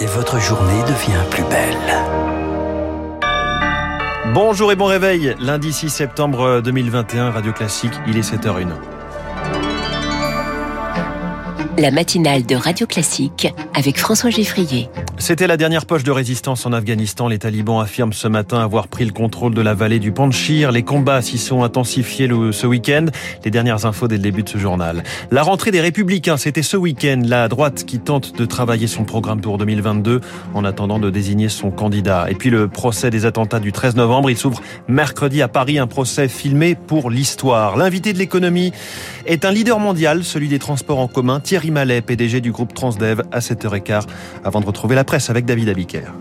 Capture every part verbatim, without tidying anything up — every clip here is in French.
et votre journée devient plus belle. Bonjour et bon réveil. Lundi six septembre deux mille vingt et un, Radio Classique, il est sept heures zéro un. La matinale de Radio Classique avec François Geffrier. C'était la dernière poche de résistance en Afghanistan. Les talibans affirment ce matin avoir pris le contrôle de la vallée du Panjshir. Les combats s'y sont intensifiés le, ce week-end. Les dernières infos dès le début de ce journal. La rentrée des Républicains, c'était ce week-end. La droite qui tente de travailler son programme pour deux mille vingt-deux en attendant de désigner son candidat. Et puis le procès des attentats du treize novembre. Il s'ouvre mercredi à Paris. Un procès filmé pour l'histoire. L'invité de l'économie est un leader mondial, celui des transports en commun, Thierry Malet, P D G du groupe Transdev, à sept heures quinze, avant de retrouver la presse avec David Abiker.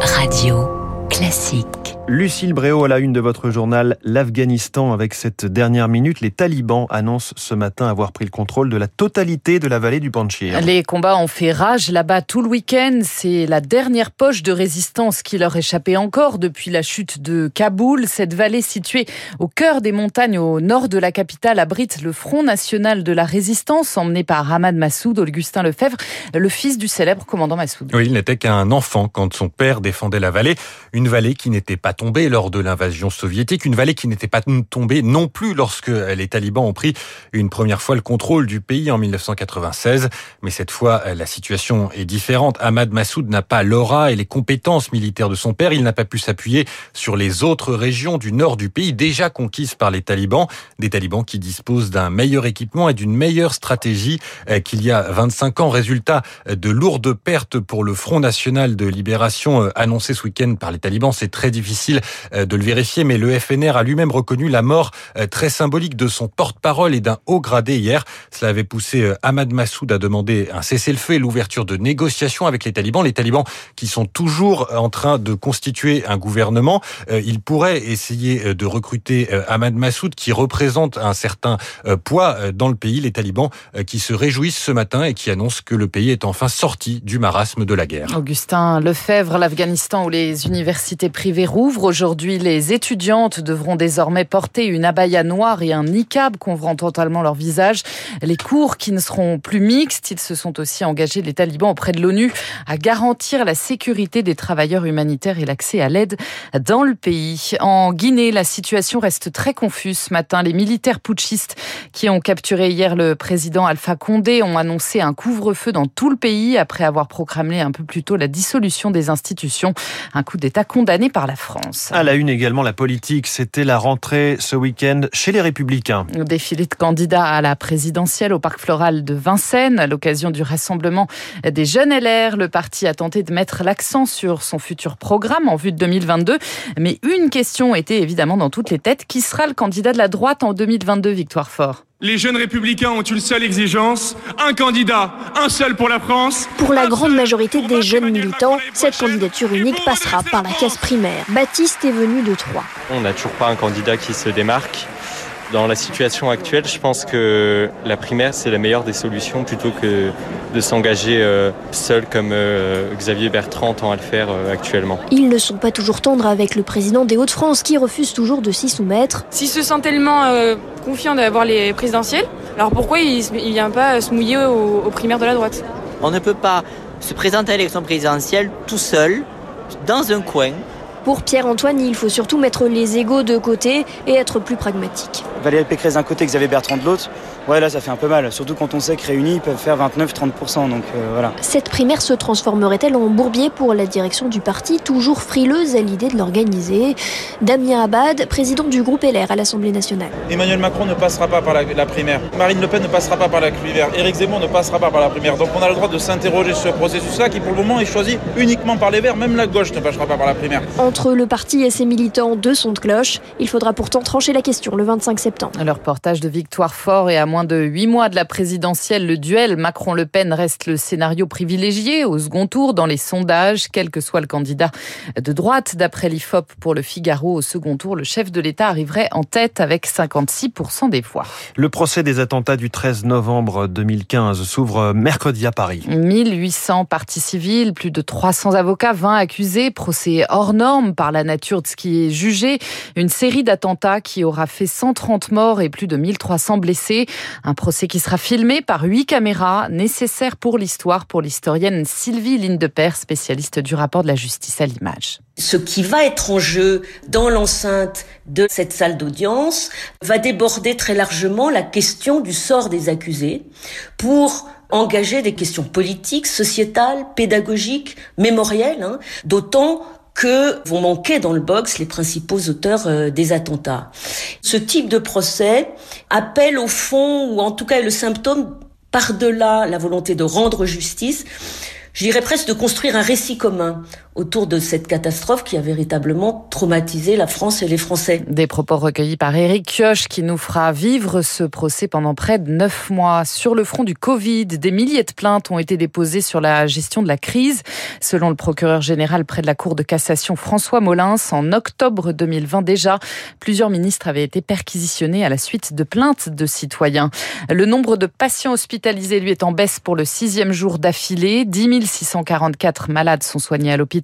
Radio Classique. Lucille Bréau à la une de votre journal, l'Afghanistan avec cette dernière minute. Les talibans annoncent ce matin avoir pris le contrôle de la totalité de la vallée du Panjshir. Les combats ont fait rage là-bas tout le week-end. C'est la dernière poche de résistance qui leur échappait encore depuis la chute de Kaboul. Cette vallée située au cœur des montagnes au nord de la capitale abrite le Front National de la Résistance, emmené par Ahmad Massoud, Augustin Lefebvre, le fils du célèbre commandant Massoud. Oui, il n'était qu'un enfant quand son père défendait la vallée. Une vallée qui n'était pas tombée lors de l'invasion soviétique, une vallée qui n'était pas tombée non plus lorsque les talibans ont pris une première fois le contrôle du pays en dix-neuf cent quatre-vingt-seize. Mais cette fois, la situation est différente. Ahmad Massoud n'a pas l'aura et les compétences militaires de son père. Il n'a pas pu s'appuyer sur les autres régions du nord du pays déjà conquises par les talibans. Des talibans qui disposent d'un meilleur équipement et d'une meilleure stratégie qu'il y a vingt-cinq ans. Résultat de lourdes pertes pour le Front National de Libération annoncé ce week-end par les talibans. C'est très difficile de le vérifier, mais le F N R a lui-même reconnu la mort très symbolique de son porte-parole et d'un haut gradé hier. Cela avait poussé Ahmad Massoud à demander un cessez-le-feu et l'ouverture de négociations avec les talibans. Les talibans qui sont toujours en train de constituer un gouvernement. Ils pourraient essayer de recruter Ahmad Massoud qui représente un certain poids dans le pays. Les talibans qui se réjouissent ce matin et qui annoncent que le pays est enfin sorti du marasme de la guerre. Augustin Lefebvre, l'Afghanistan où les universités privées rouvrent. Aujourd'hui, les étudiantes devront désormais porter une abaya noire et un niqab couvrant totalement leur visage. Les cours qui ne seront plus mixtes, ils se sont aussi engagés, les talibans, auprès de l'ONU, à garantir la sécurité des travailleurs humanitaires et l'accès à l'aide dans le pays. En Guinée, la situation reste très confuse ce matin. Les militaires putschistes qui ont capturé hier le président Alpha Condé ont annoncé un couvre-feu dans tout le pays après avoir proclamé un peu plus tôt la dissolution des institutions. Un coup d'État condamné par la France. À la une également, la politique, c'était la rentrée ce week-end chez les Républicains. Défilé de candidats à la présidentielle au Parc Floral de Vincennes, à l'occasion du rassemblement des jeunes L R. Le parti a tenté de mettre l'accent sur son futur programme en vue de deux mille vingt-deux. Mais une question était évidemment dans toutes les têtes. Qui sera le candidat de la droite en deux mille vingt-deux, Victoire Fort ? Les jeunes Républicains ont une seule exigence, un candidat, un seul pour la France. Pour la grande majorité des jeunes militants, cette candidature unique passera par la case primaire. Baptiste est venu de Troyes. On n'a toujours pas un candidat qui se démarque. Dans la situation actuelle, je pense que la primaire, c'est la meilleure des solutions plutôt que de s'engager seul comme Xavier Bertrand tend à le faire actuellement. Ils ne sont pas toujours tendres avec le président des Hauts-de-France qui refuse toujours de s'y soumettre. S'il se sent tellement euh, confiant d'avoir les présidentielles, alors pourquoi il ne vient pas se mouiller aux, aux primaires de la droite ? On ne peut pas se présenter à l'élection présidentielle tout seul, dans un coin. Pour Pierre-Antoine, il faut surtout mettre les égos de côté et être plus pragmatique. Valérie Pécresse d'un côté, Xavier Bertrand de l'autre, ouais là ça fait un peu mal, surtout quand on sait que réunis ils peuvent faire vingt-neuf à trente pour cent, donc euh, voilà. Cette primaire se transformerait-elle en bourbier pour la direction du parti, toujours frileuse à l'idée de l'organiser ? Damien Abad, président du groupe L R à l'Assemblée nationale. Emmanuel Macron ne passera pas par la, la primaire, Marine Le Pen ne passera pas par la primaire, Éric Zemmour ne passera pas par la primaire, donc on a le droit de s'interroger sur ce processus-là qui pour le moment est choisi uniquement par les Verts, même la gauche ne passera pas par la primaire. En Entre le parti et ses militants, deux sons de cloche. Il faudra pourtant trancher la question le vingt-cinq septembre. Le reportage de Victoire Fort et à moins de huit mois de la présidentielle, le duel Macron-Le Pen reste le scénario privilégié au second tour dans les sondages, quel que soit le candidat de droite. D'après l'I F O P pour le Figaro, au second tour, le chef de l'État arriverait en tête avec cinquante-six pour cent des voix. Le procès des attentats du treize novembre deux mille quinze s'ouvre mercredi à Paris. mille huit cents parties civiles, plus de trois cents avocats, vingt accusés, procès hors norme. énorme par la nature de ce qui est jugé. Une série d'attentats qui aura fait cent trente morts et plus de mille trois cents blessés. Un procès qui sera filmé par huit caméras, nécessaire pour l'histoire, pour l'historienne Sylvie Lindeperg, spécialiste du rapport de la justice à l'image. Ce qui va être en jeu dans l'enceinte de cette salle d'audience va déborder très largement la question du sort des accusés pour engager des questions politiques, sociétales, pédagogiques, mémorielles, hein, d'autant que vont manquer dans le box les principaux auteurs des attentats. Ce type de procès appelle au fond, ou en tout cas est le symptôme, par-delà la volonté de rendre justice, je dirais presque de construire un récit commun autour de cette catastrophe qui a véritablement traumatisé la France et les Français. Des propos recueillis par Éric Kioch qui nous fera vivre ce procès pendant près de neuf mois. Sur le front du Covid, des milliers de plaintes ont été déposées sur la gestion de la crise. Selon le procureur général près de la Cour de cassation François Molins, en octobre deux mille vingt déjà, plusieurs ministres avaient été perquisitionnés à la suite de plaintes de citoyens. Le nombre de patients hospitalisés, lui, est en baisse pour le sixième jour d'affilée. dix mille six cent quarante-quatre malades sont soignés à l'hôpital.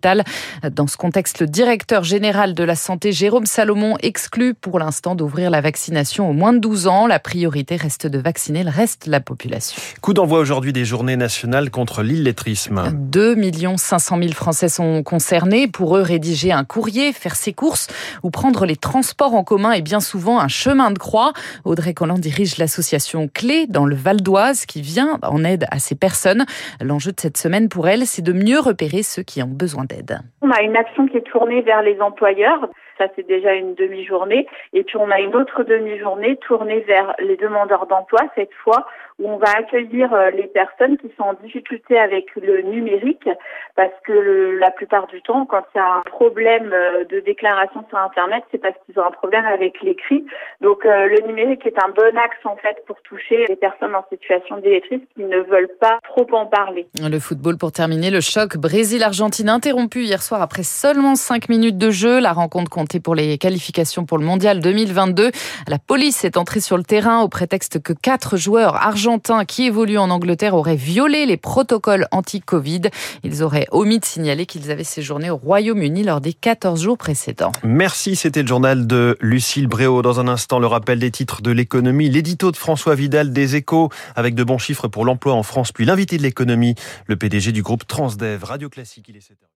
Dans ce contexte, le directeur général de la Santé, Jérôme Salomon, exclut pour l'instant d'ouvrir la vaccination aux moins de douze ans. La priorité reste de vacciner le reste de la population. Coup d'envoi aujourd'hui des journées nationales contre l'illettrisme. deux millions cinq cent mille Français sont concernés. Pour eux, rédiger un courrier, faire ses courses ou prendre les transports en commun est bien souvent un chemin de croix. Audrey Collin dirige l'association Clé dans le Val d'Oise qui vient en aide à ces personnes. L'enjeu de cette semaine pour elle, c'est de mieux repérer ceux qui ont besoin d'aide. On a une action qui est tournée vers les employeurs, ça c'est déjà une demi-journée, et puis on a une autre demi-journée tournée vers les demandeurs d'emploi, cette fois où on va accueillir les personnes qui sont en difficulté avec le numérique, parce que le, la plupart du temps, quand il y a un problème de déclaration sur Internet, c'est parce qu'ils ont un problème avec l'écrit. Donc euh, le numérique est un bon axe en fait pour toucher les personnes en situation d'illettrisme qui ne veulent pas trop en parler. Le football pour terminer, le choc Brésil-Argentine interrompu hier soir après seulement cinq minutes de jeu. La rencontre comptée pour les qualifications pour le Mondial deux mille vingt-deux. La police est entrée sur le terrain au prétexte que quatre joueurs argentins qui évoluent en Angleterre auraient violé les protocoles anti-Covid. Ils auraient omis de signaler qu'ils avaient séjourné au Royaume-Uni lors des quatorze jours précédents. Merci, c'était le journal de Lucille Bréau. Dans un instant, le rappel des titres de l'économie, l'édito de François Vidal des Échos, avec de bons chiffres pour l'emploi en France, puis l'invité de l'économie, le P D G du groupe Transdev. Radio Classique, il est sept heures.